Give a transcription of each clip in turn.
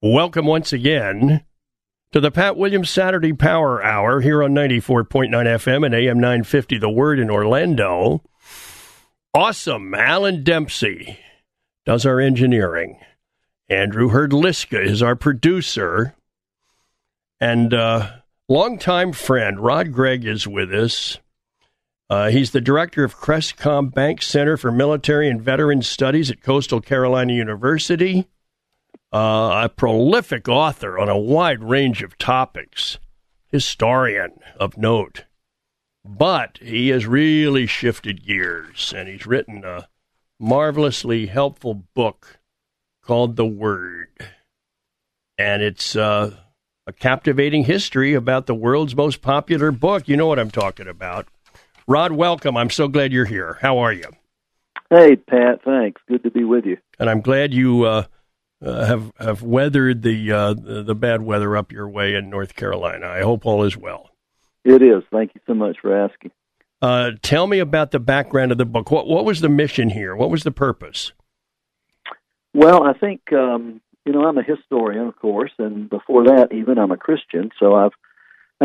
Welcome once again to the Pat Williams Saturday Power Hour here on 94.9 FM and AM 950, The Word in Orlando. Awesome. Alan Dempsey does our engineering. Andrew Herdliska is our producer. And longtime friend Rod Gragg is with us. He's the director of CresCom Bank Center for Military and Veteran Studies at Coastal Carolina University. A prolific author on a wide range of topics, historian of note, but he has really shifted gears, and he's written a marvelously helpful book called The Word, and it's a captivating history about the world's most popular book. You know what I'm talking about. Rod, welcome. I'm so glad you're here. How are you? Hey, Pat. Thanks. Good to be with you. And I'm glad you... have weathered the bad weather up your way in North Carolina. I hope all is well. It is. Thank you so much for asking. Tell me about the background of the book. What was the mission here? What was the purpose? Well, I think, I'm a historian, of course, and before that, even I'm a Christian, so I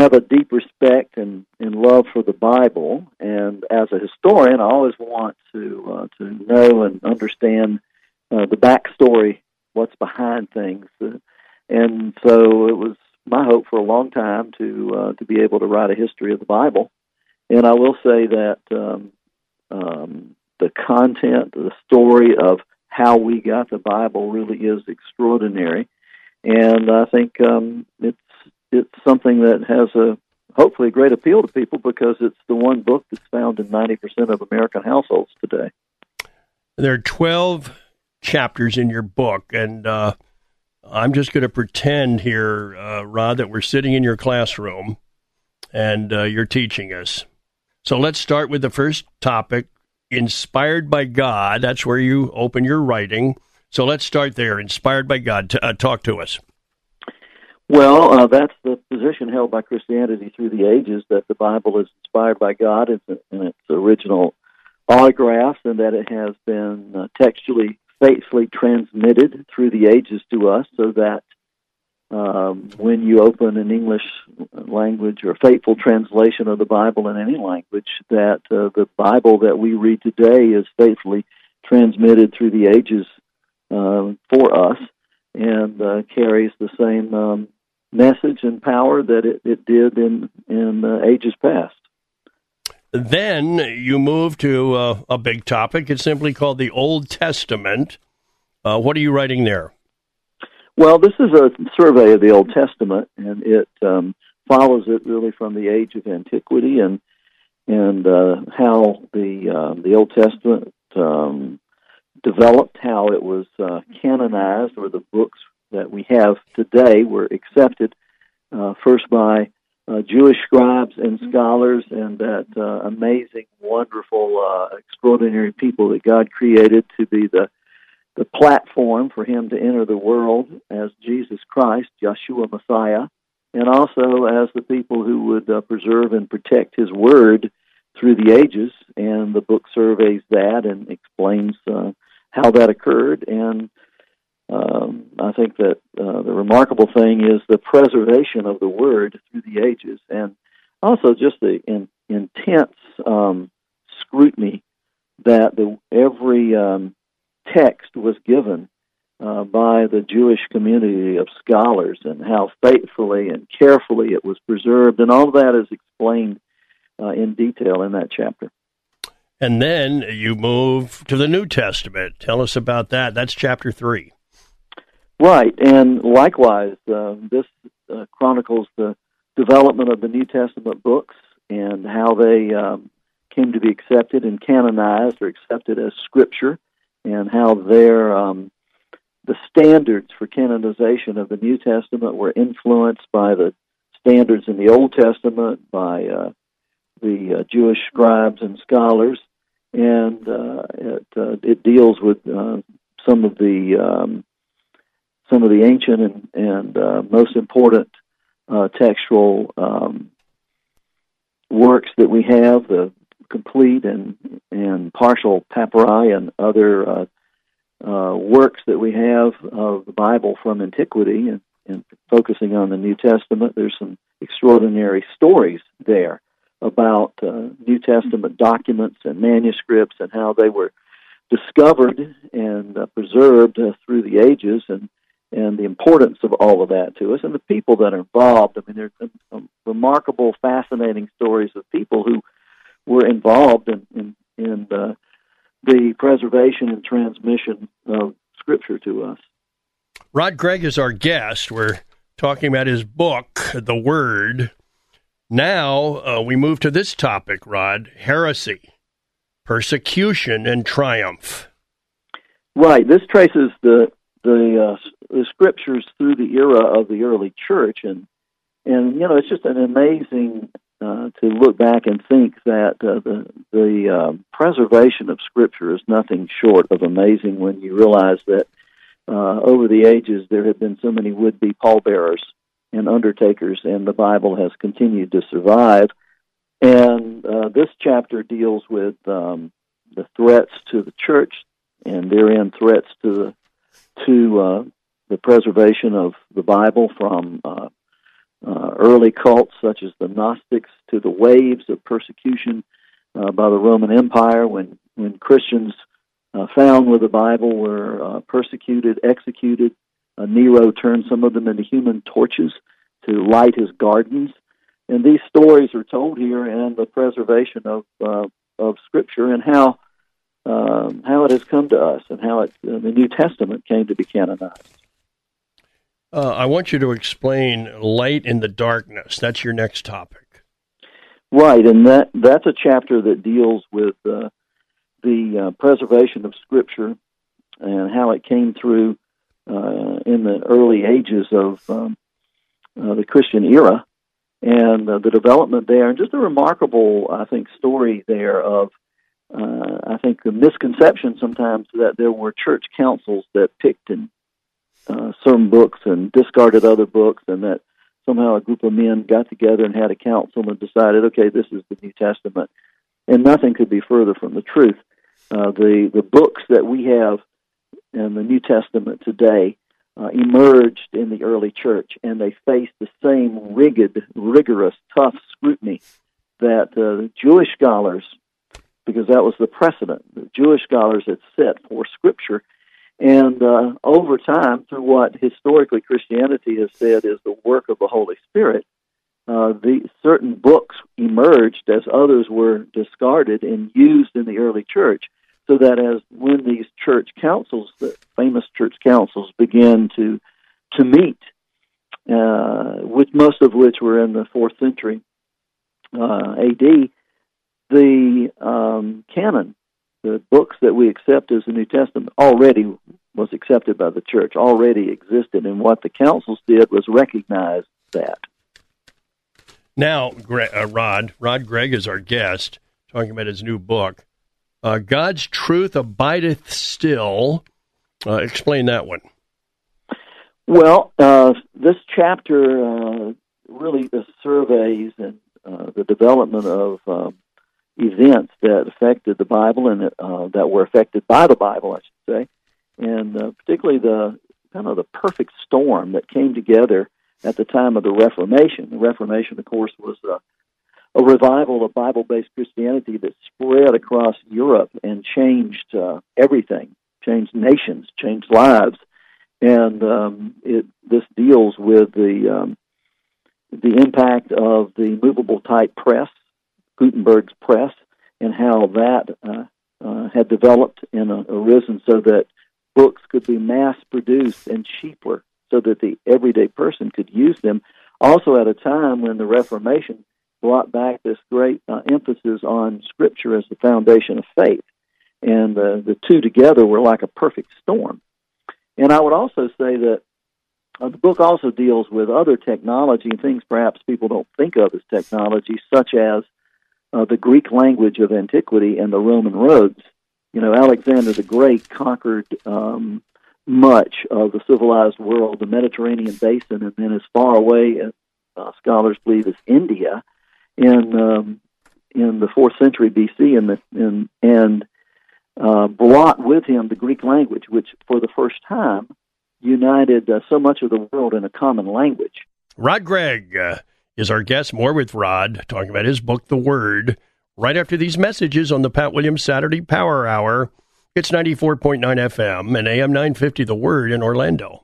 have a deep respect and love for the Bible, and as a historian, I always want to know and understand the backstory, what's behind things. And so it was my hope for a long time to be able to write a history of the Bible. And I will say that the content, the story of how we got the Bible really is extraordinary. And I think it's something that has hopefully great appeal to people because it's the one book that's found in 90% of American households today. There are 12 chapters in your book, and I'm just going to pretend here, Rod, that we're sitting in your classroom and you're teaching us. So let's start with the first topic, inspired by God. That's where you open your writing. So let's start there, inspired by God. Talk to us. Well, that's the position held by Christianity through the ages, that the Bible is inspired by God in its original autographs and that it has been textually faithfully transmitted through the ages to us so that when you open an English language or faithful translation of the Bible in any language, that the Bible that we read today is faithfully transmitted through the ages for us and carries the same message and power that it did in ages past. Then you move to a big topic. It's simply called the Old Testament. What are you writing there? Well, this is a survey of the Old Testament, and it follows it really from the age of antiquity and how the Old Testament developed, how it was canonized, or the books that we have today were accepted first by Jewish scribes and scholars, and that amazing, wonderful, extraordinary people that God created to be the platform for him to enter the world as Jesus Christ, Yeshua Messiah, and also as the people who would preserve and protect his word through the ages. And the book surveys that and explains how that occurred. And I think that the remarkable thing is the preservation of the Word through the ages, and also just the intense scrutiny that every text was given by the Jewish community of scholars, and how faithfully and carefully it was preserved, and all of that is explained in detail in that chapter. And then you move to the New Testament. Tell us about that. That's chapter 3. Right, and likewise, this chronicles the development of the New Testament books and how they came to be accepted and canonized or accepted as Scripture, and how their the standards for canonization of the New Testament were influenced by the standards in the Old Testament, by the Jewish scribes and scholars, and it deals with some of the ancient and most important textual works that we have, the complete and partial papyri and other works that we have of the Bible from antiquity, and focusing on the New Testament. There's some extraordinary stories there about New Testament documents and manuscripts and how they were discovered and preserved through the ages, and the importance of all of that to us, and the people that are involved. I mean, there's remarkable, fascinating stories of people who were involved in the preservation and transmission of Scripture to us. Rod Gragg is our guest. We're talking about his book, The Word. Now we move to this topic, Rod: heresy, persecution, and triumph. Right. This traces the Scriptures through the era of the early church, and you know, it's just an amazing to look back and think that the preservation of Scripture is nothing short of amazing when you realize that over the ages there have been so many would-be pallbearers and undertakers, and the Bible has continued to survive. And this chapter deals with the threats to the church, and therein threats to the preservation of the Bible from early cults such as the Gnostics, to the waves of persecution by the Roman Empire when Christians found with the Bible were persecuted, executed. Nero turned some of them into human torches to light his gardens. And these stories are told here, and the preservation of Scripture, and how it has come to us, and how the New Testament came to be canonized. I want you to explain light in the darkness. That's your next topic. Right, and that's a chapter that deals with the preservation of Scripture and how it came through in the early ages of the Christian era, and the development there, and just a remarkable, I think, story there of, I think, the misconception sometimes that there were church councils that picked and some books and discarded other books, and that somehow a group of men got together and had a council and decided, okay, this is the New Testament, and nothing could be further from the truth. The books that we have in the New Testament today emerged in the early church, and they faced the same rigorous, tough scrutiny that the Jewish scholars, because that was the precedent, the Jewish scholars had set for Scripture. And over time, through what historically Christianity has said is the work of the Holy Spirit, certain books emerged as others were discarded and used in the early church, so that as when these church councils, the famous church councils, began to meet, which most of which were in the 4th century A.D., the canon, the books that we accept as the New Testament, already was accepted by the church, already existed, and what the councils did was recognize that. Now, Rod Gragg is our guest, talking about his new book, God's Truth Abideth Still. Explain that one. Well, this chapter really surveys and the development of events that affected the Bible and that were affected by the Bible, I should say, and particularly the kind of the perfect storm that came together at the time of the Reformation. The Reformation, of course, was a revival of Bible-based Christianity that spread across Europe and changed everything, changed nations, changed lives, and this deals with the impact of the movable type press, Gutenberg's press, and how that had developed and arisen so that books could be mass-produced and cheaper so that the everyday person could use them. Also at a time when the Reformation brought back this great emphasis on Scripture as the foundation of faith, and the two together were like a perfect storm. And I would also say that the book also deals with other technology, things perhaps people don't think of as technology, such as the Greek language of antiquity and the Roman roads. You know, Alexander the Great conquered much of the civilized world, the Mediterranean basin, and then as far away as scholars believe as India in the 4th century B.C., and brought with him the Greek language, which for the first time united so much of the world in a common language. Rod Gragg is our guest. More with Rod, talking about his book, The Word, right after these messages on the Pat Williams Saturday Power Hour. It's 94.9 FM and AM 950, The Word in Orlando.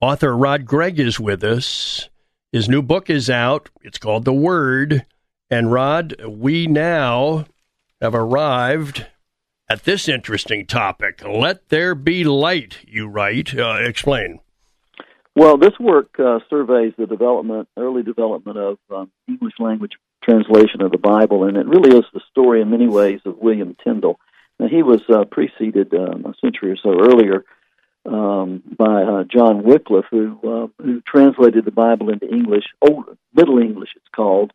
Author Rod Gragg is with us. His new book is out. It's called The Word. And Rod, we now have arrived at this interesting topic. Let there be light, you write. Explain. Well, this work surveys the early development of English language translation of the Bible, and it really is the story in many ways of William Tyndale. Now, he was preceded a century or so earlier by John Wycliffe, who translated the Bible into English, Old Middle English it's called.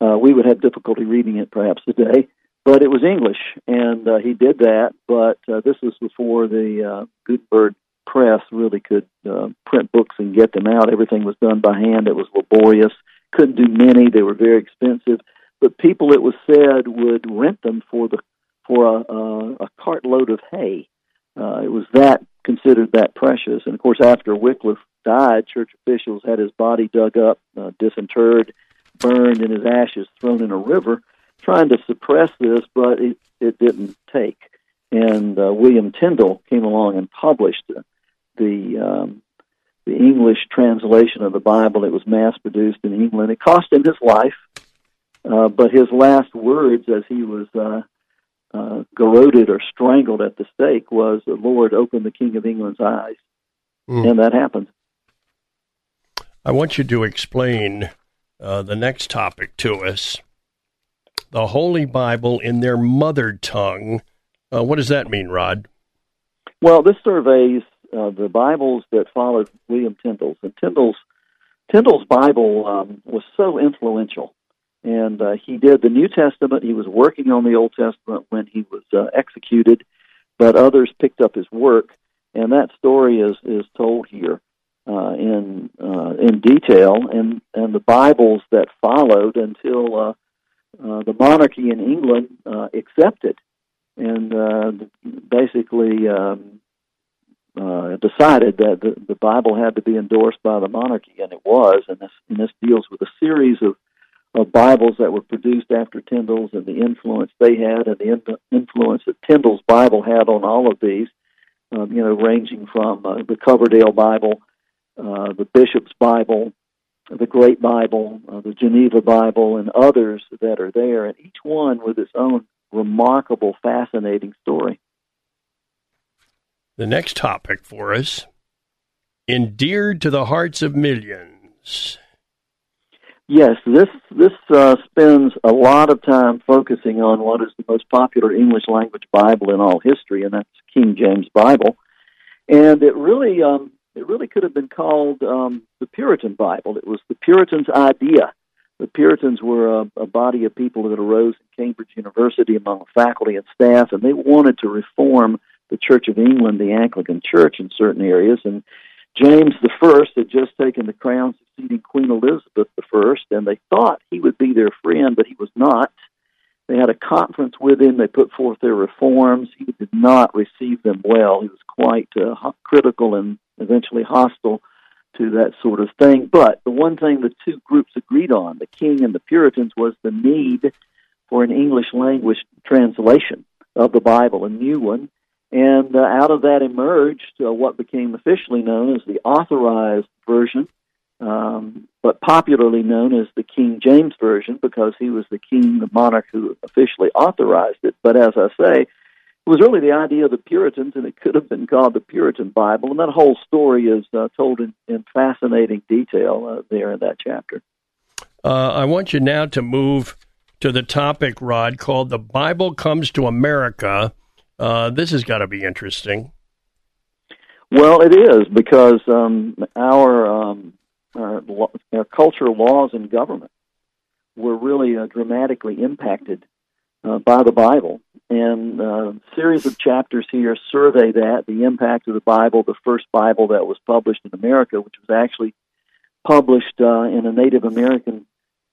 We would have difficulty reading it perhaps today, but it was English, and he did that, but this was before the Gutenberg press really could print books and get them out. Everything was done by hand. It was laborious. Couldn't do many. They were very expensive. But people, it was said, would rent them for a cartload of hay. It was that considered that precious. And, of course, after Wycliffe died, church officials had his body dug up, disinterred, burned, and his ashes thrown in a river, trying to suppress this, but it didn't take. And William Tyndale came along and published the English translation of the Bible. It was mass-produced in England. It cost him his life, but his last words as he was garroted or strangled at the stake was, "The Lord, open the King of England's eyes." Mm. And that happened. I want you to explain the next topic to us, the Holy Bible in their mother tongue. What does that mean, Rod? Well, this surveys the Bibles that followed William Tyndale's. And Tyndale's Bible was so influential. And he did the New Testament. He was working on the Old Testament when he was executed, but others picked up his work. And that story is told here in detail. And the Bibles that followed until the monarchy in England accepted and basically decided that the Bible had to be endorsed by the monarchy, and it was. And this deals with a series of Bibles that were produced after Tyndale's and the influence they had and the influence that Tyndale's Bible had on all of these, ranging from the Coverdale Bible, the Bishop's Bible, the Great Bible, the Geneva Bible, and others that are there, and each one with its own remarkable, fascinating story. The next topic for us, endeared to the hearts of millions. Yes, this spends a lot of time focusing on what is the most popular English language Bible in all history, and that's King James Bible. And it really could have been called the Puritan Bible. It was the Puritans' idea. The Puritans were a body of people that arose in Cambridge University among faculty and staff, and they wanted to reform the Church of England, the Anglican Church, in certain areas. And James I had just taken the crown, succeeding Queen Elizabeth I, and they thought he would be their friend, but he was not. They had a conference with him. They put forth their reforms. He did not receive them well. He was quite critical and eventually hostile to that sort of thing. But the one thing the two groups agreed on, the king and the Puritans, was the need for an English language translation of the Bible, a new one. And out of that emerged what became officially known as the Authorized Version, but popularly known as the King James Version, because he was the king, the monarch, who officially authorized it. But as I say, it was really the idea of the Puritans, and it could have been called the Puritan Bible. And that whole story is told in fascinating detail there in that chapter. I want you now to move to the topic, Rod, called The Bible Comes to America. This has got to be interesting. Well, it is, because our culture, laws, and government were really dramatically impacted by the Bible. And a series of chapters here survey that, the impact of the Bible, the first Bible that was published in America, which was actually published in a Native American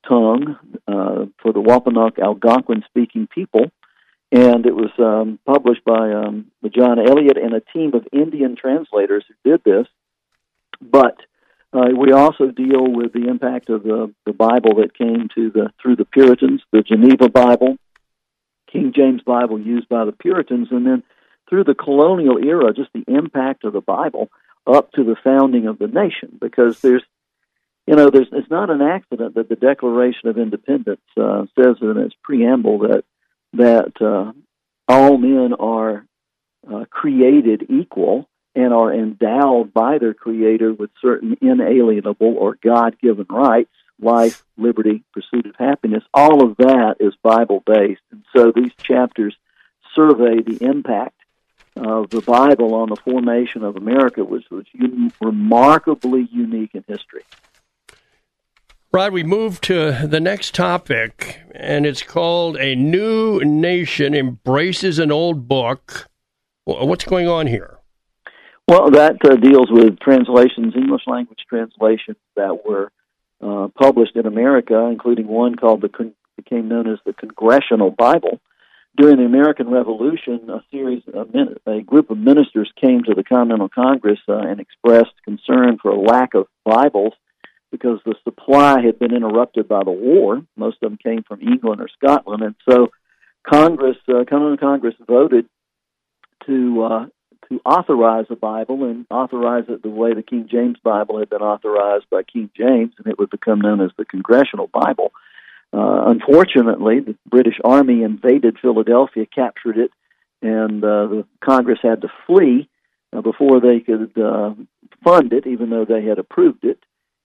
tongue for the Wampanoag-Algonquin-speaking people. And it was published by John Elliott and a team of Indian translators who did this. But we also deal with the impact of the Bible that came through the Puritans, the Geneva Bible, King James Bible used by the Puritans, and then through the colonial era, just the impact of the Bible up to the founding of the nation. Because it's not an accident that the Declaration of Independence says in its preamble that all men are created equal and are endowed by their Creator with certain inalienable or God-given rights, life, liberty, pursuit of happiness. All of that is Bible-based. And so these chapters survey the impact of the Bible on the formation of America, which was remarkably unique in history. Rod, we move to the next topic, and it's called A New Nation Embraces an Old Book. What's going on here? Well, that deals with translations, English language translations that were published in America, including one called became known as the Congressional Bible. During the American Revolution, a group of ministers came to the Continental Congress and expressed concern for a lack of Bibles, because the supply had been interrupted by the war. Most of them came from England or Scotland, and so Continental Congress voted to authorize the Bible and authorize it the way the King James Bible had been authorized by King James, and it would become known as the Congressional Bible. Unfortunately, the British Army invaded Philadelphia, captured it, and the Congress had to flee before they could fund it, even though they had approved it.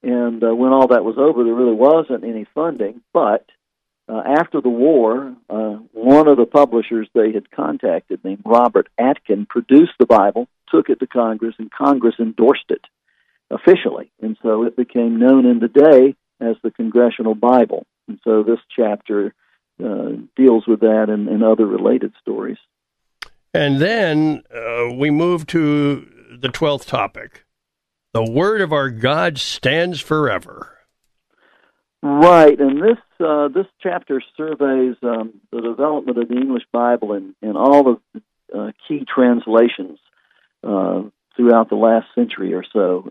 And when all that was over, there really wasn't any funding. But after the war, one of the publishers they had contacted, named Robert Aitken, produced the Bible, took it to Congress, and Congress endorsed it officially. And so it became known in the day as the Congressional Bible. And so this chapter deals with that and other related stories. And then we move to the 12th topic. The Word of our God stands forever. Right, and this chapter surveys the development of the English Bible and all of the key translations throughout the last century or so,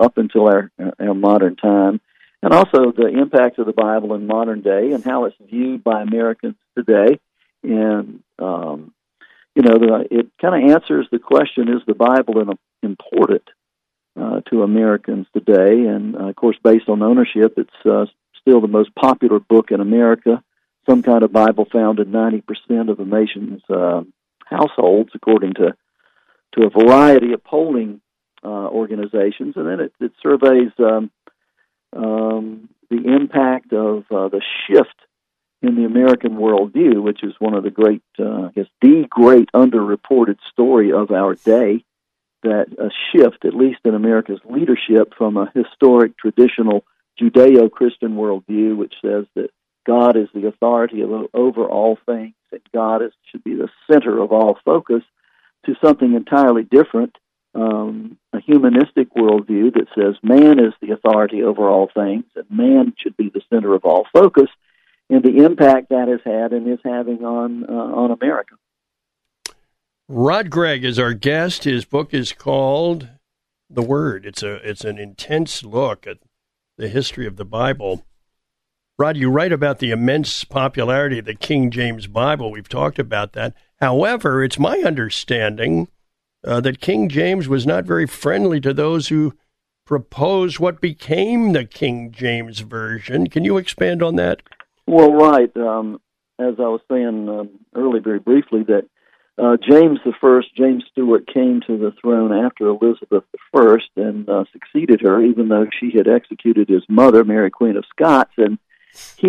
up until our modern time, and also the impact of the Bible in modern day and how it's viewed by Americans today. And it kind of answers the question: is the Bible important to Americans today? And, of course, based on ownership, it's still the most popular book in America. Some Kind of Bible found in 90% of the nation's households, according to a variety of polling organizations. And then it surveys the impact of the shift in the American worldview, which is one of the great, the great underreported story of our day, that a shift, at least in America's leadership, from a historic, traditional, Judeo-Christian worldview, which says that God is the authority over all things, that God should be the center of all focus, to something entirely different, a humanistic worldview that says man is the authority over all things, and man should be the center of all focus, and the impact that has had and is having on America. Rod Gragg is our guest. His book is called The Word. It's an intense look at the history of the Bible. Rod, you write about the immense popularity of the King James Bible. We've talked about that. However, it's my understanding that King James was not very friendly to those who proposed what became the King James Version. Can you expand on that? Well, right. As I was saying earlier, very briefly, that James I, James Stuart, came to the throne after Elizabeth I and succeeded her, even though she had executed his mother, Mary Queen of Scots, and He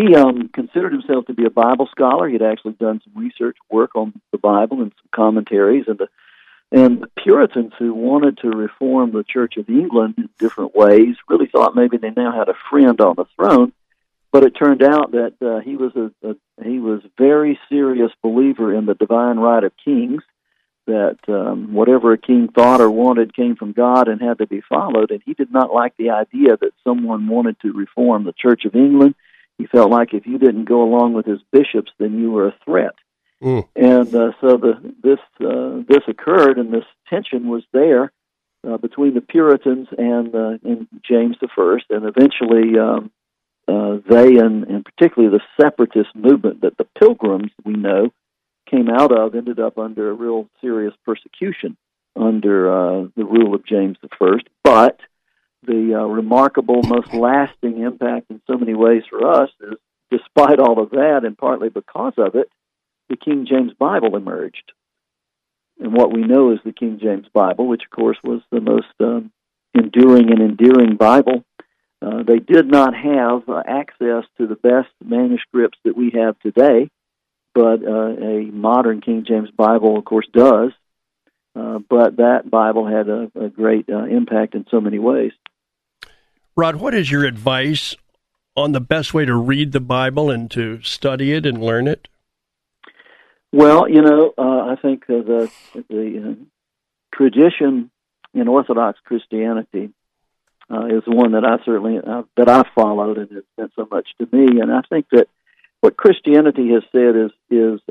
considered himself to be a Bible scholar. He'd actually done some research work on the Bible and some commentaries, and the Puritans who wanted to reform the Church of England in different ways really thought maybe they now had a friend on the throne. But it turned out that he was a very serious believer in the divine right of kings, that whatever a king thought or wanted came from God and had to be followed, and he did not like the idea that someone wanted to reform the Church of England. He felt like if you didn't go along with his bishops, then you were a threat. Mm. And so this occurred, and this tension was there between the Puritans and James I, and eventually they, and particularly the separatist movement that the Pilgrims we know came out of, ended up under a real serious persecution under the rule of James I. But the remarkable, most lasting impact in so many ways for us is, despite all of that, and partly because of it, the King James Bible emerged. And what we know is the King James Bible, which, of course, was the most enduring and endearing Bible. They did not have access to the best manuscripts that we have today, but a modern King James Bible, of course, does. But that Bible had a great impact in so many ways. Rod, what is your advice on the best way to read the Bible and to study it and learn it? Well, you know, I think the tradition in Orthodox Christianity is one that I followed and has meant so much to me. And I think that what Christianity has said is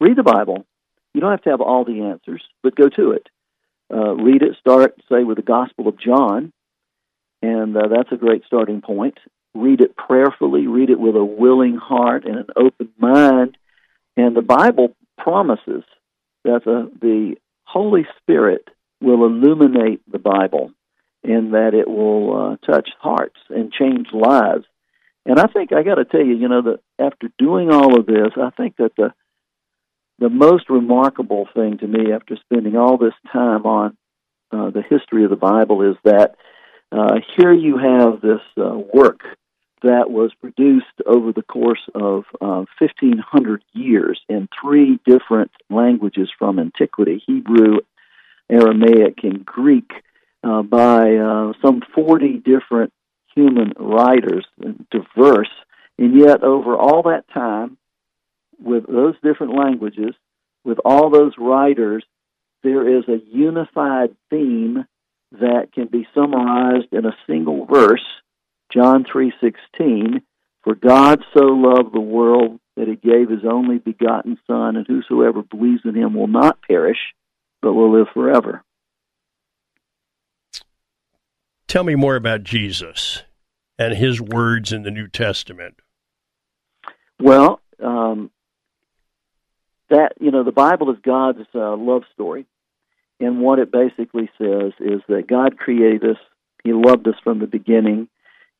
read the Bible. You don't have to have all the answers, but go to it. Read it. Start, say, with the Gospel of John, and that's a great starting point. Read it prayerfully. Read it with a willing heart and an open mind. And the Bible promises that the Holy Spirit will illuminate the Bible and that it will touch hearts and change lives. And I think I got to tell you, you know, that after doing all of this, I think that the most remarkable thing to me after spending all this time on the history of the Bible is that here you have this work that was produced over the course of 1,500 years in three different languages from antiquity, Hebrew, Aramaic, and Greek, by some 40 different human writers, diverse, and yet over all that time, with those different languages, with all those writers, there is a unified theme that can be summarized in a single verse, John 3:16, "For God so loved the world that he gave his only begotten Son, and whosoever believes in him will not perish, but will live forever." Tell me more about Jesus and his words in the New Testament. Well, that, you know, the Bible is God's love story, and what it basically says is that God created us, he loved us from the beginning,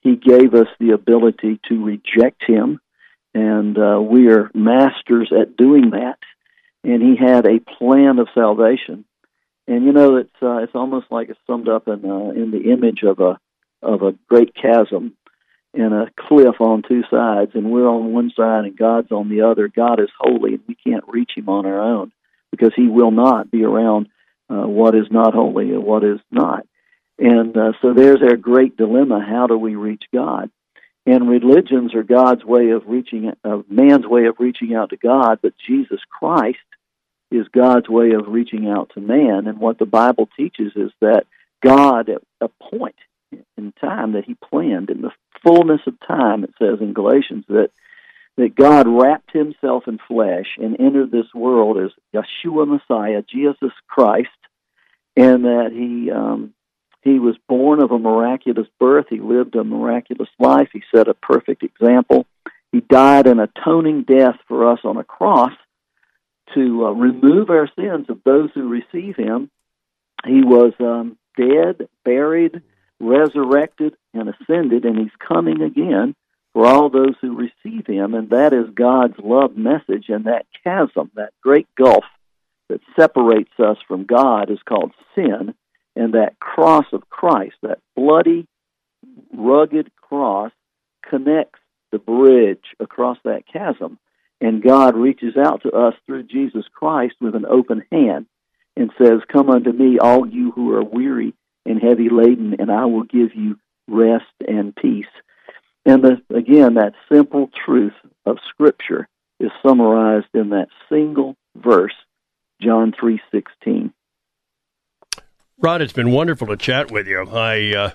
he gave us the ability to reject him, and we are masters at doing that, and he had a plan of salvation. And, you know, it's almost like it's summed up in the image of a great chasm and a cliff on two sides, and we're on one side and God's on the other. God is holy, and we can't reach him on our own because he will not be around what is not holy and what is not. And so there's our great dilemma. How do we reach God? And religions are God's way of reaching, man's way of reaching out to God, but Jesus Christ is God's way of reaching out to man. And what the Bible teaches is that God, at a point in time that he planned, in the fullness of time, it says in Galatians, that God wrapped himself in flesh and entered this world as Yeshua Messiah, Jesus Christ, and that he was born of a miraculous birth. He lived a miraculous life. He set a perfect example. He died an atoning death for us on a cross to remove our sins of those who receive him. He was dead, buried, resurrected, and ascended, and he's coming again for all those who receive him, and that is God's love message, and that chasm, that great gulf that separates us from God is called sin, and that cross of Christ, that bloody, rugged cross, connects the bridge across that chasm, and God reaches out to us through Jesus Christ with an open hand and says, "Come unto me, all you who are weary and heavy laden, and I will give you rest and peace." And again, that simple truth of Scripture is summarized in that single verse, John 3:16. Rod, it's been wonderful to chat with you. I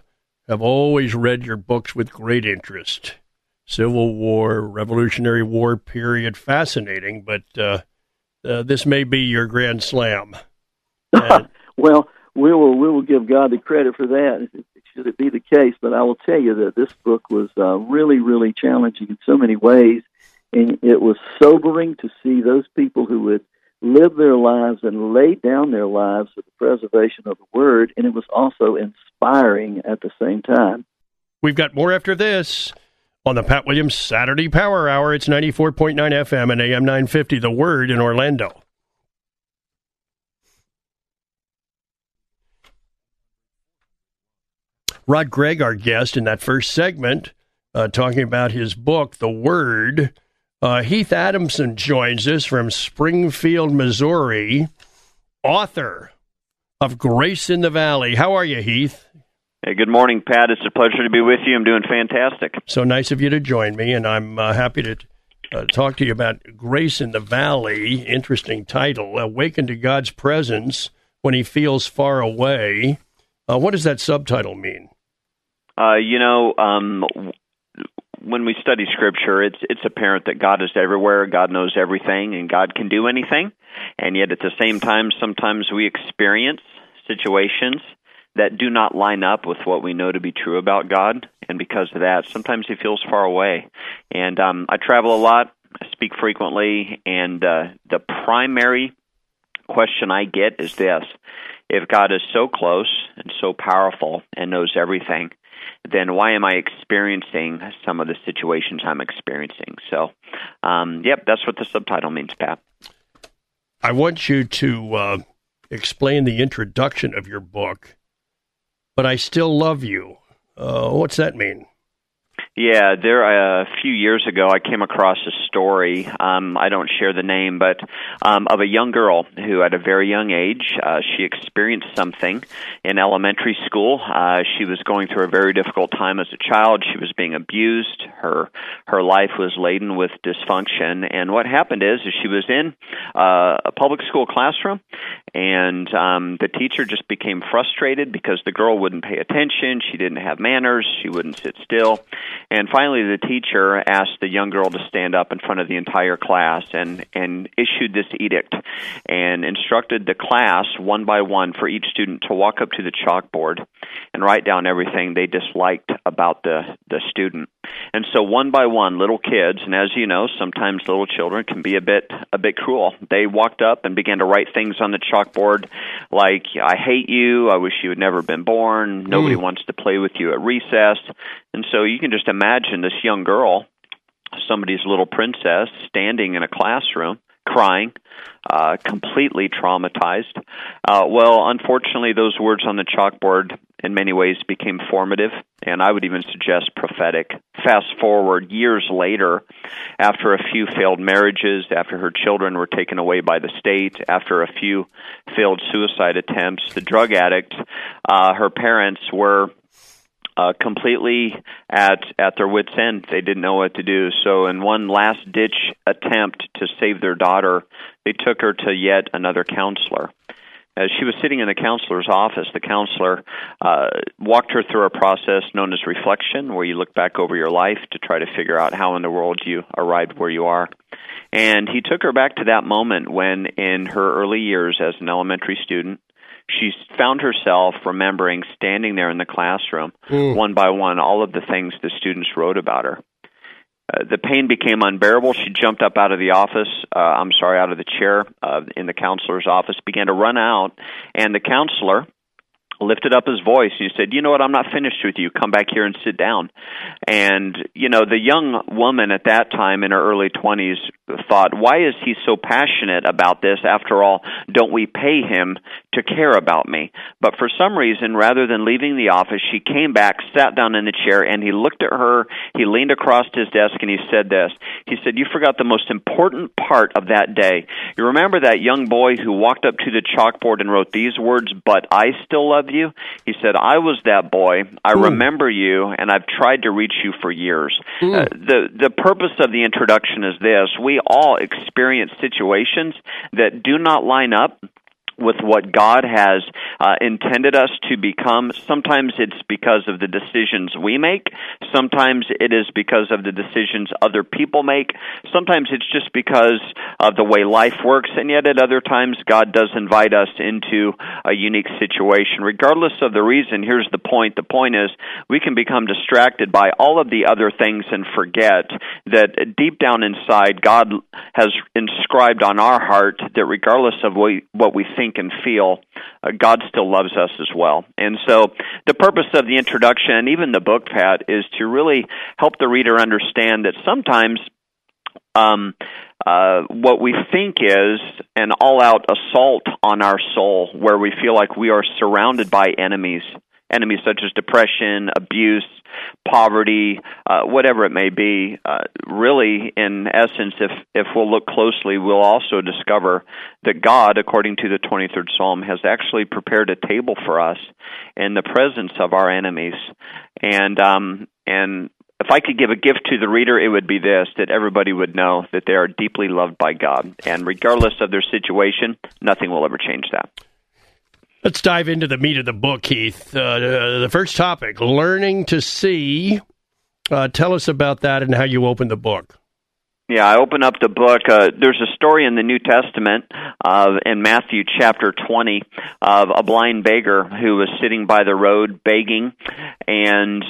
have always read your books with great interest. Civil War, Revolutionary War period, fascinating, but this may be your grand slam. Well, we will give God the credit for that, should it be the case, but I will tell you that this book was really, really challenging in so many ways, and it was sobering to see those people who would live their lives and lay down their lives for the preservation of the Word, and it was also inspiring at the same time. We've got more after this on the Pat Williams Saturday Power Hour. It's 94.9 FM and AM 950, The Word in Orlando. Rod Gragg, our guest in that first segment, talking about his book, The Word. Heath Adamson joins us from Springfield, Missouri, author of Grace in the Valley. How are you, Heath? Hey, good morning, Pat. It's a pleasure to be with you. I'm doing fantastic. So nice of you to join me, and I'm happy to talk to you about Grace in the Valley. Interesting title, Awaken to God's Presence When He Feels Far Away. What does that subtitle mean? When we study Scripture, it's apparent that God is everywhere, God knows everything, and God can do anything. And yet at the same time, sometimes we experience situations that do not line up with what we know to be true about God. And because of that, sometimes He feels far away. And I travel a lot, I speak frequently, and the primary question I get is this: if God is so close and so powerful and knows everything, then why am I experiencing some of the situations I'm experiencing? So, yep, that's what the subtitle means, Pat. I want you to explain the introduction of your book, But I Still Love You. What's that mean? Yeah, a few years ago, I came across a story, I don't share the name, but of a young girl who at a very young age, she experienced something in elementary school. She was going through a very difficult time as a child. She was being abused. Her life was laden with dysfunction, and what happened is she was in a public school classroom, and the teacher just became frustrated because the girl wouldn't pay attention, she didn't have manners, she wouldn't sit still. And finally, the teacher asked the young girl to stand up in front of the entire class and issued this edict and instructed the class one by one for each student to walk up to the chalkboard and write down everything they disliked about the student. And so one by one, little kids, and as you know, sometimes little children can be a bit cruel. They walked up and began to write things on the chalkboard like, "I hate you, I wish you had never been born, nobody wants to play with you at recess." And so you can just imagine this young girl, somebody's little princess, standing in a classroom, crying, completely traumatized. Well, unfortunately, those words on the chalkboard in many ways became formative, and I would even suggest prophetic. Fast forward years later, after a few failed marriages, after her children were taken away by the state, after a few failed suicide attempts, the drug addict, her parents were completely at their wits' end. They didn't know what to do. So in one last-ditch attempt to save their daughter, they took her to yet another counselor. As she was sitting in the counselor's office, the counselor walked her through a process known as reflection, where you look back over your life to try to figure out how in the world you arrived where you are. And he took her back to that moment when, in her early years as an elementary student, she found herself remembering standing there in the classroom, one by one, all of the things the students wrote about her. The pain became unbearable. She jumped up out of the office, out of the chair in the counselor's office, began to run out, and the counselor lifted up his voice. He said, "You know what, I'm not finished with you. Come back here and sit down." And, you know, the young woman at that time in her early 20s thought, why is he so passionate about this? After all, don't we pay him to care about me? But for some reason, rather than leaving the office, she came back, sat down in the chair, and he looked at her, he leaned across his desk, and he said this. He said, you forgot the most important part of that day. You remember that young boy who walked up to the chalkboard and wrote these words, but I still love you? He said, I was that boy. I remember you, and I've tried to reach you for years. The purpose of the introduction is this. We all experience situations that do not line up with what God has intended us to become. Sometimes it's because of the decisions we make. Sometimes it is because of the decisions other people make. Sometimes it's just because of the way life works, and yet at other times God does invite us into a unique situation. Regardless of the reason, here's the point. The point is we can become distracted by all of the other things and forget that deep down inside God has inscribed on our heart that regardless of what we think and feel, God still loves us as well. And so the purpose of the introduction, and even the book, Pat, is to really help the reader understand that sometimes what we think is an all-out assault on our soul, where we feel like we are surrounded by enemies such as depression, abuse, poverty, whatever it may be. Really, in essence, if we'll look closely, we'll also discover that God, according to the 23rd Psalm, has actually prepared a table for us in the presence of our enemies. And if I could give a gift to the reader, it would be this, that everybody would know that they are deeply loved by God. And regardless of their situation, nothing will ever change that. Let's dive into the meat of the book, Keith. The first topic, learning to see. Tell us about that and how you open the book. Yeah, I open up the book. There's a story in the New Testament in Matthew chapter 20 of a blind beggar who was sitting by the road begging, and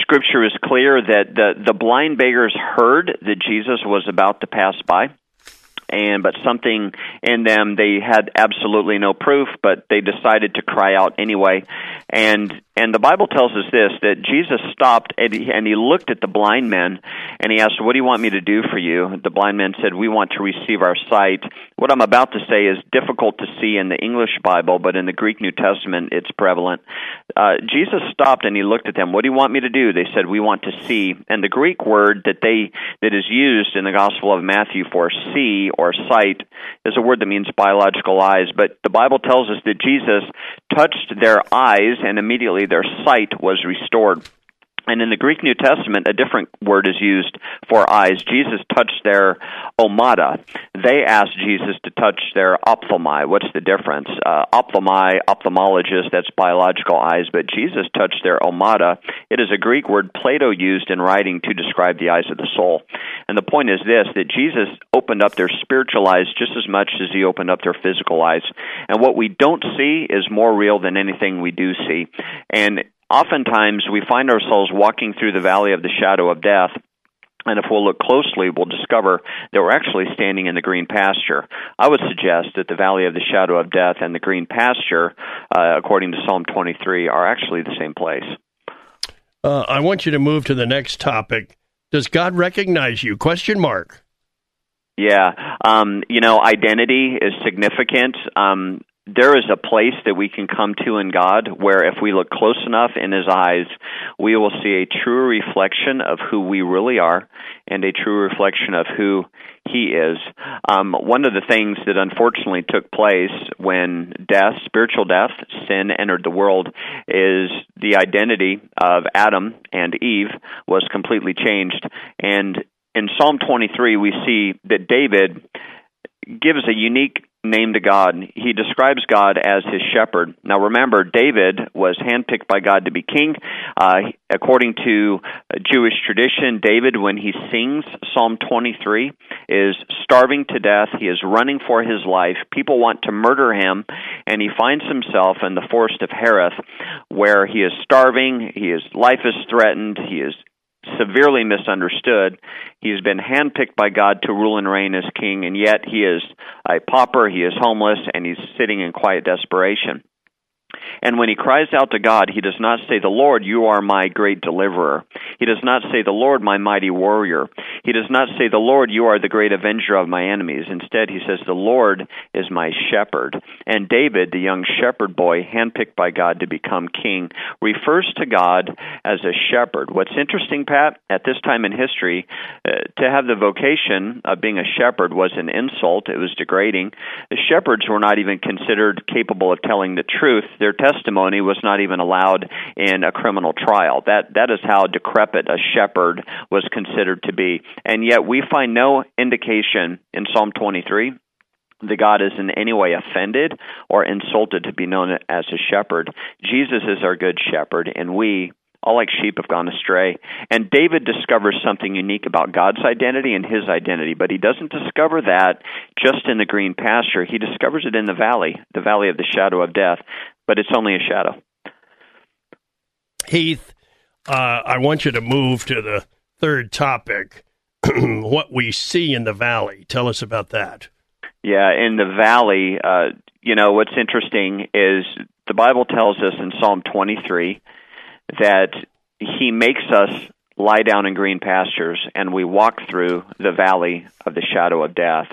Scripture is clear that the blind beggars heard that Jesus was about to pass by. But something in them, they had absolutely no proof, but they decided to cry out anyway. And the Bible tells us this, that Jesus stopped and he looked at the blind man and he asked, what do you want me to do for you? The blind man said, we want to receive our sight. What I'm about to say is difficult to see in the English Bible, but in the Greek New Testament, it's prevalent. Jesus stopped and he looked at them. What do you want me to do? They said, we want to see. And the Greek word that is used in the Gospel of Matthew for see or sight is a word that means biological eyes. But the Bible tells us that Jesus touched their eyes and immediately their sight was restored. And in the Greek New Testament, a different word is used for eyes. Jesus touched their omata. They asked Jesus to touch their ophthalmai. What's the difference? Ophthalmai, ophthalmologist, that's biological eyes, but Jesus touched their omata. It is a Greek word Plato used in writing to describe the eyes of the soul. And the point is this, that Jesus opened up their spiritual eyes just as much as he opened up their physical eyes. And what we don't see is more real than anything we do see. And oftentimes, we find ourselves walking through the valley of the shadow of death, and if we'll look closely, we'll discover that we're actually standing in the green pasture. I would suggest that the valley of the shadow of death and the green pasture, according to Psalm 23, are actually the same place. I want you to move to the next topic. Does God recognize you? Question mark. Yeah. Identity is significant. There is a place that we can come to in God where if we look close enough in His eyes, we will see a true reflection of who we really are and a true reflection of who He is. One of the things that unfortunately took place when spiritual death, sin entered the world, is the identity of Adam and Eve was completely changed. And in Psalm 23, we see that David gives a unique name to God. He describes God as his shepherd. Now remember, David was handpicked by God to be king. According to Jewish tradition, David, when he sings Psalm 23, is starving to death. He is running for his life. People want to murder him, and he finds himself in the forest of Hereth, where he is starving, his life is threatened, he is severely misunderstood. He's been handpicked by God to rule and reign as king, and yet he is a pauper, he is homeless, and he's sitting in quiet desperation. And when he cries out to God, he does not say, "The Lord, you are my great deliverer." He does not say, "The Lord, my mighty warrior." He does not say, "The Lord, you are the great avenger of my enemies." Instead, he says, "The Lord is my shepherd." And David, the young shepherd boy, handpicked by God to become king, refers to God as a shepherd. What's interesting, Pat, at this time in history, to have the vocation of being a shepherd was an insult. It was degrading. The shepherds were not even considered capable of telling the truth. Their testimony was not even allowed in a criminal trial. That is how decrepit a shepherd was considered to be. And yet we find no indication in Psalm 23 that God is in any way offended or insulted to be known as a shepherd. Jesus is our good shepherd, and we, all like sheep, have gone astray. And David discovers something unique about God's identity and his identity, but he doesn't discover that just in the green pasture. He discovers it in the valley of the shadow of death, but it's only a shadow. Heath, I want you to move to the third topic, what we see in the valley. Tell us about that. Yeah, in the valley, you know, what's interesting is the Bible tells us in Psalm 23 that he makes us lie down in green pastures, and we walk through the valley of the shadow of death.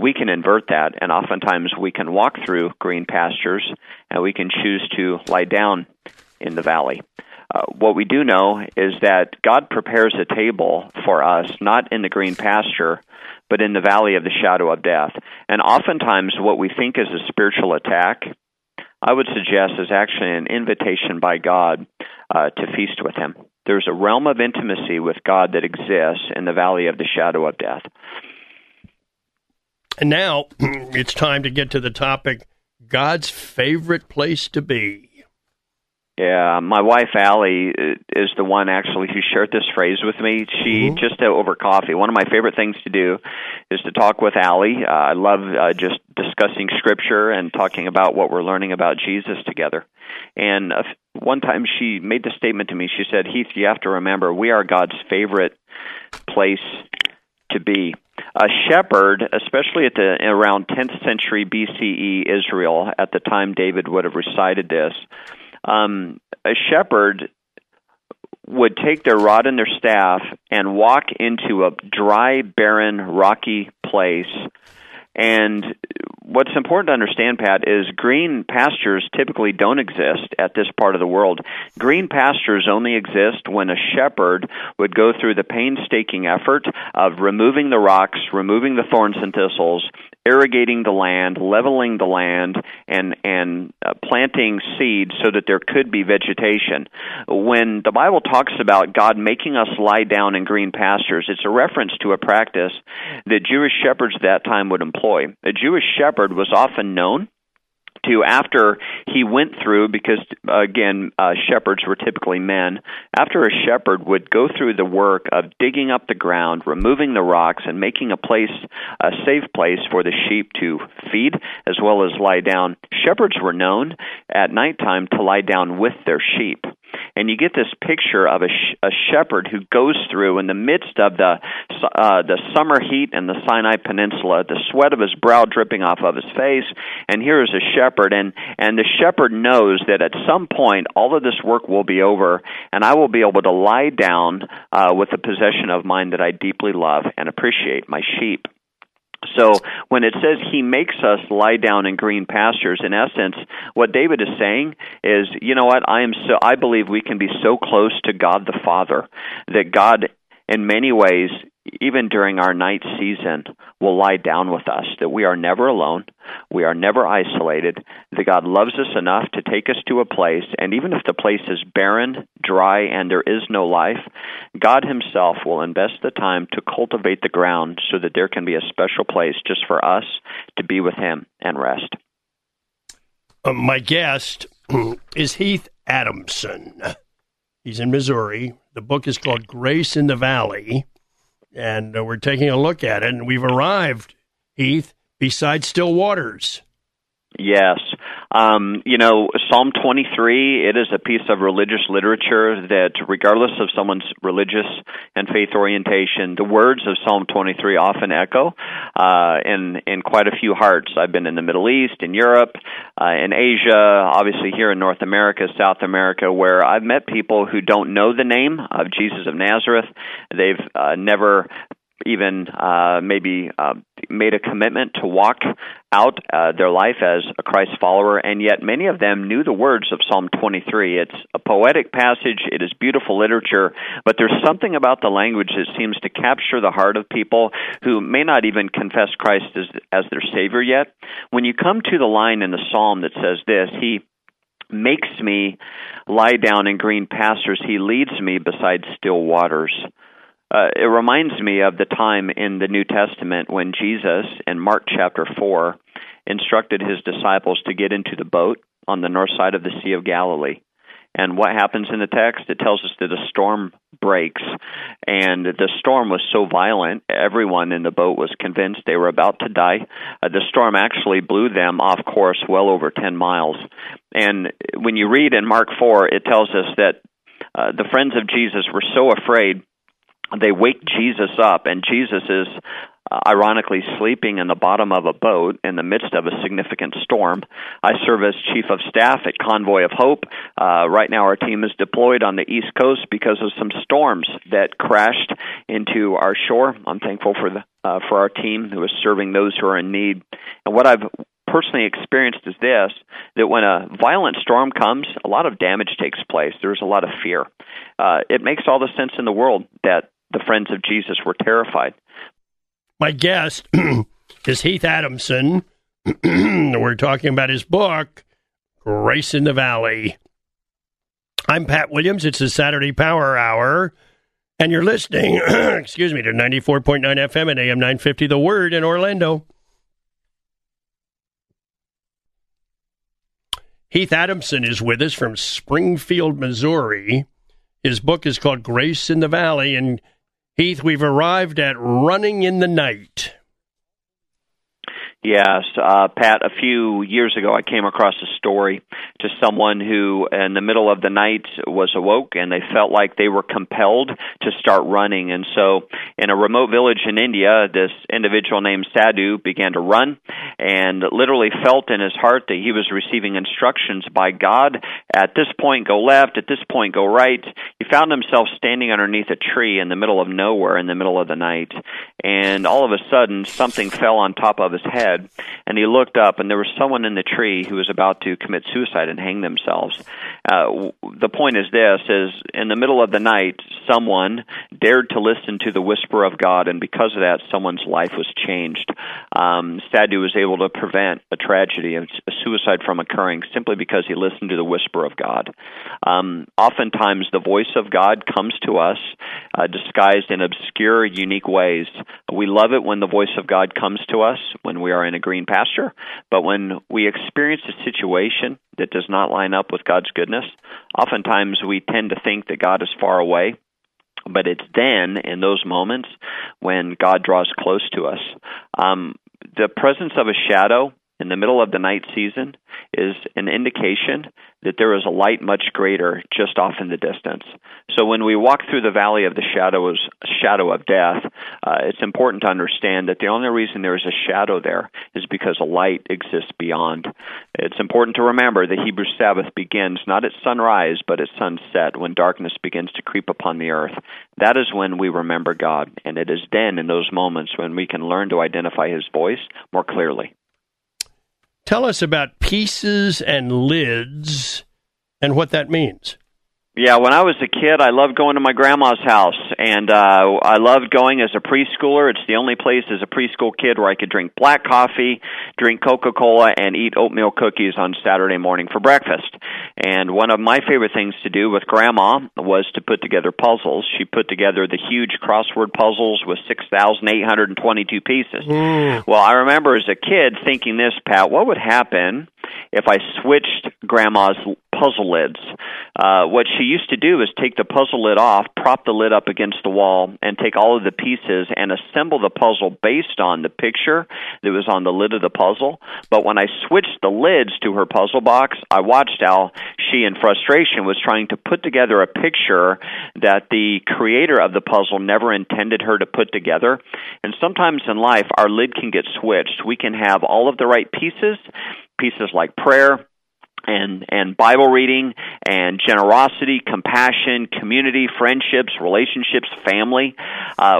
We can invert that, and oftentimes we can walk through green pastures, and we can choose to lie down in the valley. What we do know is that God prepares a table for us, not in the green pasture, but in the valley of the shadow of death. And oftentimes what we think is a spiritual attack, I would suggest, is actually an invitation by God to feast with him. There's a realm of intimacy with God that exists in the valley of the shadow of death. And now it's time to get to the topic, God's favorite place to be. Yeah, my wife, Allie, is the one actually who shared this phrase with me. She, just over coffee, one of my favorite things to do is to talk with Allie. I love just discussing Scripture and talking about what we're learning about Jesus together. And one time she made the statement to me. She said, "Heath, you have to remember, we are God's favorite place to be." A shepherd, especially at the around 10th century BCE Israel, at the time David would have recited this, a shepherd would take their rod and their staff and walk into a dry, barren, rocky place. And what's important to understand, Pat, is green pastures typically don't exist at this part of the world. Green pastures only exist when a shepherd would go through the painstaking effort of removing the rocks, removing the thorns and thistles, irrigating the land, leveling the land, and planting seeds so that there could be vegetation. When the Bible talks about God making us lie down in green pastures, it's a reference to a practice that Jewish shepherds at that time would employ. A Jewish shepherd was often known to, after he went through, because again, shepherds were typically men, after a shepherd would go through the work of digging up the ground, removing the rocks, and making a place, a safe place for the sheep to feed as well as lie down, shepherds were known at nighttime to lie down with their sheep. And you get this picture of a shepherd who goes through in the midst of the summer heat in the Sinai Peninsula, the sweat of his brow dripping off of his face, and here is a shepherd, and the shepherd knows that at some point all of this work will be over, and I will be able to lie down with the possession of mine that I deeply love and appreciate, my sheep. So when it says he makes us lie down in green pastures, in essence, what David is saying is, you know what, I believe we can be so close to God the Father that God, in many ways, even during our night season, will lie down with us, that we are never alone, we are never isolated, that God loves us enough to take us to a place, and even if the place is barren, dry, and there is no life, God himself will invest the time to cultivate the ground so that there can be a special place just for us to be with him and rest. My guest is Heath Adamson. He's in Missouri. The book is called Grace in the Valley. And we're taking a look at it, and we've arrived, Heath, beside still waters. Yes. Psalm 23, it is a piece of religious literature that, regardless of someone's religious and faith orientation, the words of Psalm 23 often echo in quite a few hearts. I've been in the Middle East, in Europe, in Asia, obviously here in North America, South America, where I've met people who don't know the name of Jesus of Nazareth. They've never even made a commitment to walk out their life as a Christ follower, and yet many of them knew the words of Psalm 23. It's a poetic passage. It is beautiful literature, but there's something about the language that seems to capture the heart of people who may not even confess Christ as their Savior yet. When you come to the line in the Psalm that says this, He makes me lie down in green pastures. He leads me beside still waters. It reminds me of the time in the New Testament when Jesus, in Mark chapter 4, instructed his disciples to get into the boat on the north side of the Sea of Galilee. And what happens in the text? It tells us that a storm breaks, and the storm was so violent, everyone in the boat was convinced they were about to die. The storm actually blew them off course well over 10 miles. And when you read in Mark 4, it tells us that the friends of Jesus were so afraid they wake Jesus up, and Jesus is ironically sleeping in the bottom of a boat in the midst of a significant storm. I serve as Chief of Staff at Convoy of Hope. Right now our team is deployed on the East Coast because of some storms that crashed into our shore. I'm thankful for our team who is serving those who are in need. And what I've personally experienced is this, that when a violent storm comes, a lot of damage takes place. There's a lot of fear. It makes all the sense in the world that the friends of Jesus were terrified. My guest is Heath Adamson. We're talking about his book, Grace in the Valley. I'm Pat Williams. It's the Saturday Power Hour, and you're listening, to 94.9 FM and AM 950, The Word in Orlando. Heath Adamson is with us from Springfield, Missouri. His book is called Grace in the Valley, and Heath, we've arrived at running in the night. Yes, Pat, a few years ago I came across a story to someone who in the middle of the night was awoke and they felt like they were compelled to start running. And so in a remote village in India, this individual named Sadhu began to run and literally felt in his heart that he was receiving instructions by God. At this point, go left. At this point, go right. He found himself standing underneath a tree in the middle of nowhere in the middle of the night. And all of a sudden, something fell on top of his head. And he looked up, and there was someone in the tree who was about to commit suicide and hang themselves. The point is this, is in the middle of the night, someone dared to listen to the whisper of God, and because of that, someone's life was changed. Sadhu was able to prevent a tragedy, a suicide from occurring, simply because he listened to the whisper of God. Oftentimes, the voice of God comes to us disguised in obscure, unique ways. We love it when the voice of God comes to us, when we are in a green pasture, but when we experience a situation that does not line up with God's goodness, oftentimes we tend to think that God is far away, but it's then, in those moments, when God draws close to us. The presence of a shadow in the middle of the night season is an indication that there is a light much greater just off in the distance. So when we walk through the valley of the shadow of death, it's important to understand that the only reason there is a shadow there is because a light exists beyond. It's important to remember the Hebrew Sabbath begins not at sunrise, but at sunset, when darkness begins to creep upon the earth. That is when we remember God, and it is then in those moments when we can learn to identify His voice more clearly. Tell us about pieces and lids and what that means. Yeah, when I was a kid, I loved going to my grandma's house, and I loved going as a preschooler. It's the only place as a preschool kid where I could drink black coffee, drink Coca-Cola, and eat oatmeal cookies on Saturday morning for breakfast. And one of my favorite things to do with Grandma was to put together puzzles. She put together the huge crossword puzzles with 6,822 pieces. Well, I remember as a kid thinking this, Pat, what would happen if I switched Grandma's puzzle lids. What she used to do is take the puzzle lid off, prop the lid up against the wall, and take all of the pieces and assemble the puzzle based on the picture that was on the lid of the puzzle. But when I switched the lids to her puzzle box, I watched how she, in frustration, was trying to put together a picture that the creator of the puzzle never intended her to put together. And sometimes in life, our lid can get switched. We can have all of the right pieces like prayer, and Bible reading, and generosity, compassion, community, friendships, relationships, family.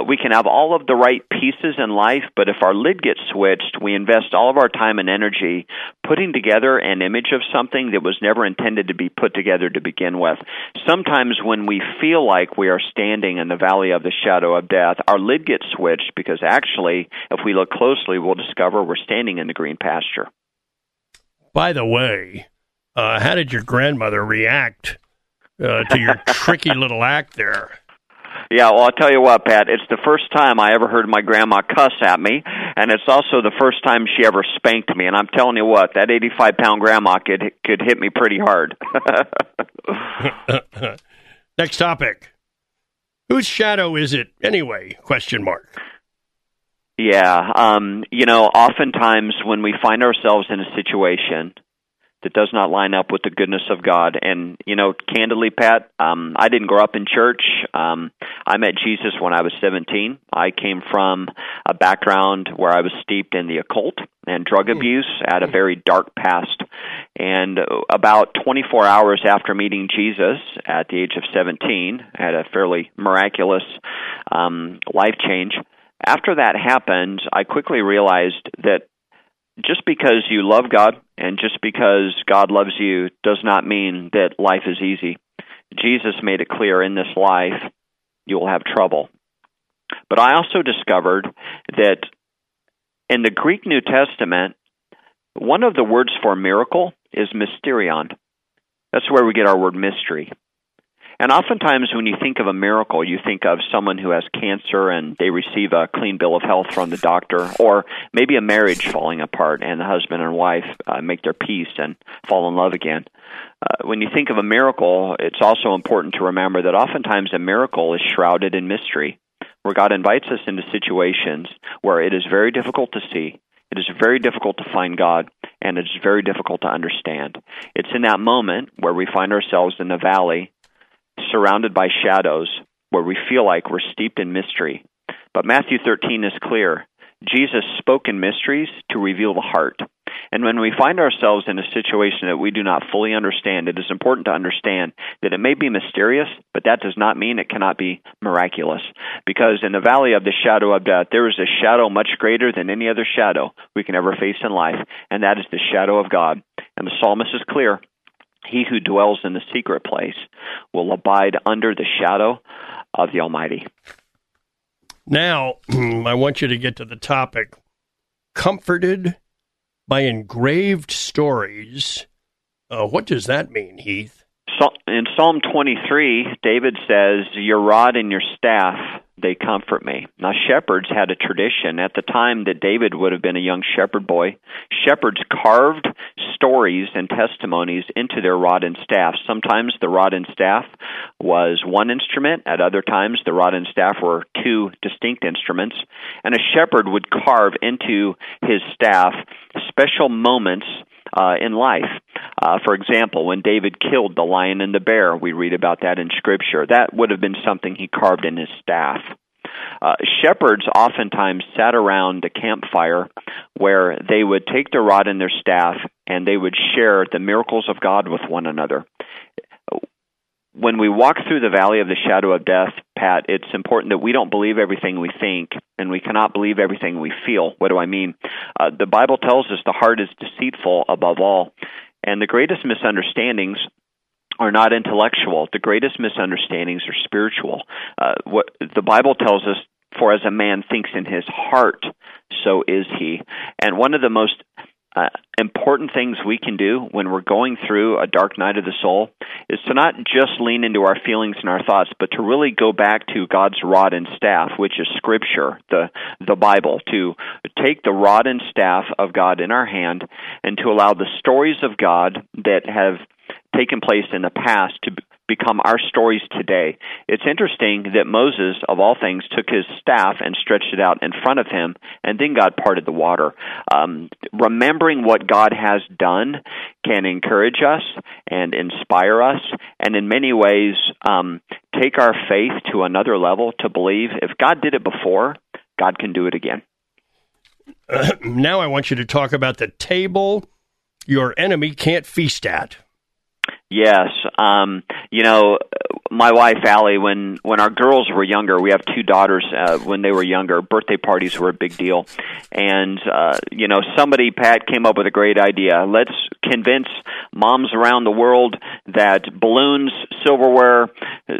We can have all of the right pieces in life, but if our lid gets switched, we invest all of our time and energy putting together an image of something that was never intended to be put together to begin with. Sometimes when we feel like we are standing in the valley of the shadow of death, our lid gets switched because actually, if we look closely, we'll discover we're standing in the green pasture. By the way, how did your grandmother react to your tricky little act there? Yeah, well, I'll tell you what, Pat, it's the first time I ever heard my grandma cuss at me, and it's also the first time she ever spanked me. And I'm telling you what, that 85-pound grandma could hit me pretty hard. Next topic. Whose shadow is it anyway? Question mark. Yeah, oftentimes when we find ourselves in a situation that does not line up with the goodness of God. And, candidly, Pat, I didn't grow up in church. I met Jesus when I was 17. I came from a background where I was steeped in the occult and drug abuse at a very dark past. And about 24 hours after meeting Jesus at the age of 17, I had a fairly miraculous life change. After that happened, I quickly realized that just because you love God and just because God loves you does not mean that life is easy. Jesus made it clear in this life you will have trouble. But I also discovered that in the Greek New Testament, one of the words for miracle is mysterion. That's where we get our word mystery. And oftentimes when you think of a miracle, you think of someone who has cancer and they receive a clean bill of health from the doctor, or maybe a marriage falling apart and the husband and wife make their peace and fall in love again. When you think of a miracle, it's also important to remember that oftentimes a miracle is shrouded in mystery, where God invites us into situations where it is very difficult to see. It is very difficult to find God, and it's very difficult to understand. It's in that moment where we find ourselves in the valley surrounded by shadows, where we feel like we're steeped in mystery. But Matthew 13 is clear. Jesus spoke in mysteries to reveal the heart. And when we find ourselves in a situation that we do not fully understand, it is important to understand that it may be mysterious, but that does not mean it cannot be miraculous. Because in the valley of the shadow of death, there is a shadow much greater than any other shadow we can ever face in life, and that is the shadow of God. And the psalmist is clear. He who dwells in the secret place will abide under the shadow of the Almighty. Now, I want you to get to the topic. Comforted by engraved stories. What does that mean, Heath? So, in Psalm 23, David says, "Your rod and your staff, they comfort me." Now, shepherds had a tradition. At the time that David would have been a young shepherd boy, shepherds carved stories and testimonies into their rod and staff. Sometimes the rod and staff was one instrument. At other times, the rod and staff were two distinct instruments. And a shepherd would carve into his staff special moments in life. For example, when David killed the lion and the bear, we read about that in Scripture. That would have been something he carved in his staff. Shepherds oftentimes sat around the campfire where they would take their rod and their staff and they would share the miracles of God with one another. When we walk through the valley of the shadow of death, Pat, it's important that we don't believe everything we think, and we cannot believe everything we feel. What do I mean? The Bible tells us the heart is deceitful above all, and the greatest misunderstandings are not intellectual. The greatest misunderstandings are spiritual. What the Bible tells us, for as a man thinks in his heart, so is he. And one of the most important things we can do when we're going through a dark night of the soul is to not just lean into our feelings and our thoughts, but to really go back to God's rod and staff, which is Scripture, the Bible, to take the rod and staff of God in our hand and to allow the stories of God that have taken place in the past to become our stories today. It's interesting that Moses, of all things, took his staff and stretched it out in front of him, and then God parted the water. Remembering what God has done can encourage us and inspire us, and in many ways take our faith to another level to believe if God did it before, God can do it again. Now I want you to talk about the table your enemy can't feast at. Yes. You know, my wife, Allie, when our girls were younger, we have two daughters, when they were younger, birthday parties were a big deal. And, you know, somebody, Pat, came up with a great idea. Let's convince moms around the world that balloons, silverware,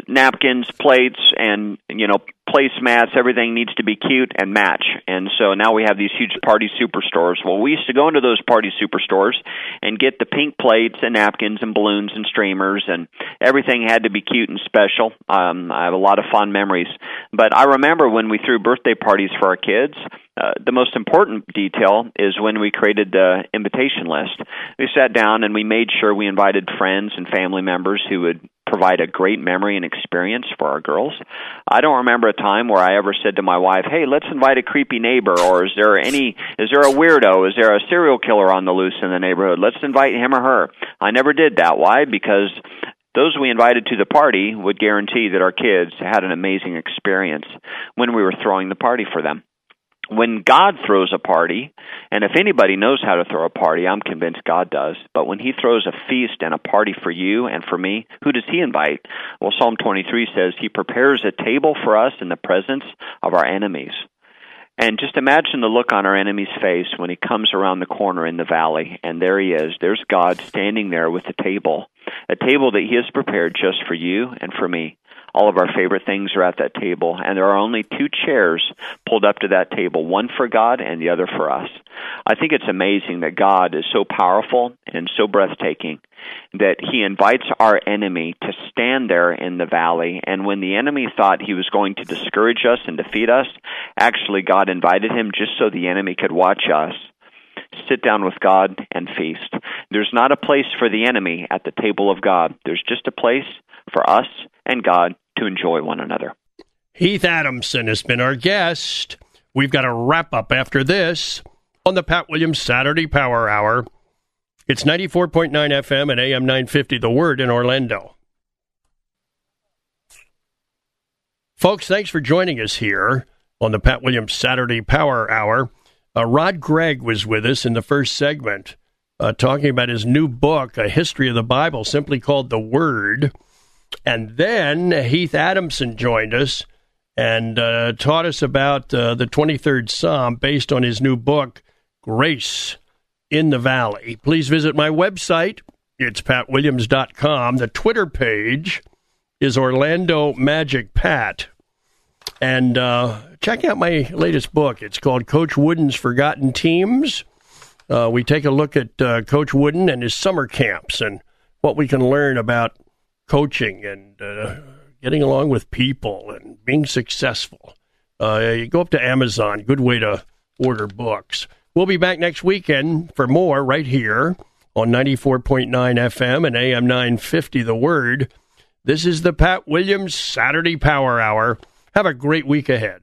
napkins, plates, and, you know, placemats, everything needs to be cute and match. And so now we have these huge party superstores. Well, we used to go into those party superstores and get the pink plates and napkins and balloons and streamers, and everything had to be cute and special. I have a lot of fond memories. But I remember when we threw birthday parties for our kids, the most important detail is when we created the invitation list. We sat down and we made sure we invited friends and family members who would provide a great memory and experience for our girls. I don't remember a time where I ever said to my wife, "Hey, let's invite a creepy neighbor," or is there a weirdo? Is there a serial killer on the loose in the neighborhood? Let's invite him or her. I never did that. Why? Because those we invited to the party would guarantee that our kids had an amazing experience when we were throwing the party for them. When God throws a party, and if anybody knows how to throw a party, I'm convinced God does, but when he throws a feast and a party for you and for me, who does he invite? Well, Psalm 23 says he prepares a table for us in the presence of our enemies. And just imagine the look on our enemy's face when he comes around the corner in the valley, and there he is. There's God standing there with a table that he has prepared just for you and for me. All of our favorite things are at that table, and there are only two chairs pulled up to that table, one for God and the other for us. I think it's amazing that God is so powerful and so breathtaking that he invites our enemy to stand there in the valley, and when the enemy thought he was going to discourage us and defeat us, actually God invited him just so the enemy could watch us sit down with God and feast. There's not a place for the enemy at the table of God. There's just a place for us and God to enjoy one another. Heath Adamson has been our guest. We've got a wrap-up after this on the Pat Williams Saturday Power Hour. It's 94.9 FM and AM 950, The Word in Orlando. Folks, thanks for joining us here on the Pat Williams Saturday Power Hour. Rod Gragg was with us in the first segment talking about his new book, A History of the Bible, simply called The Word. And then Heath Adamson joined us and taught us about the 23rd Psalm based on his new book, Grace in the Valley. Please visit my website. It's patwilliams.com. The Twitter page is Orlando Magic Pat. And check out my latest book. It's called Coach Wooden's Forgotten Teams. We take a look at Coach Wooden and his summer camps and what we can learn about coaching and getting along with people and being successful. You go up to Amazon, good way to order books. We'll be back next weekend for more right here on 94.9 FM and AM 950, The Word. This is the Pat Williams Saturday Power Hour. Have a great week ahead.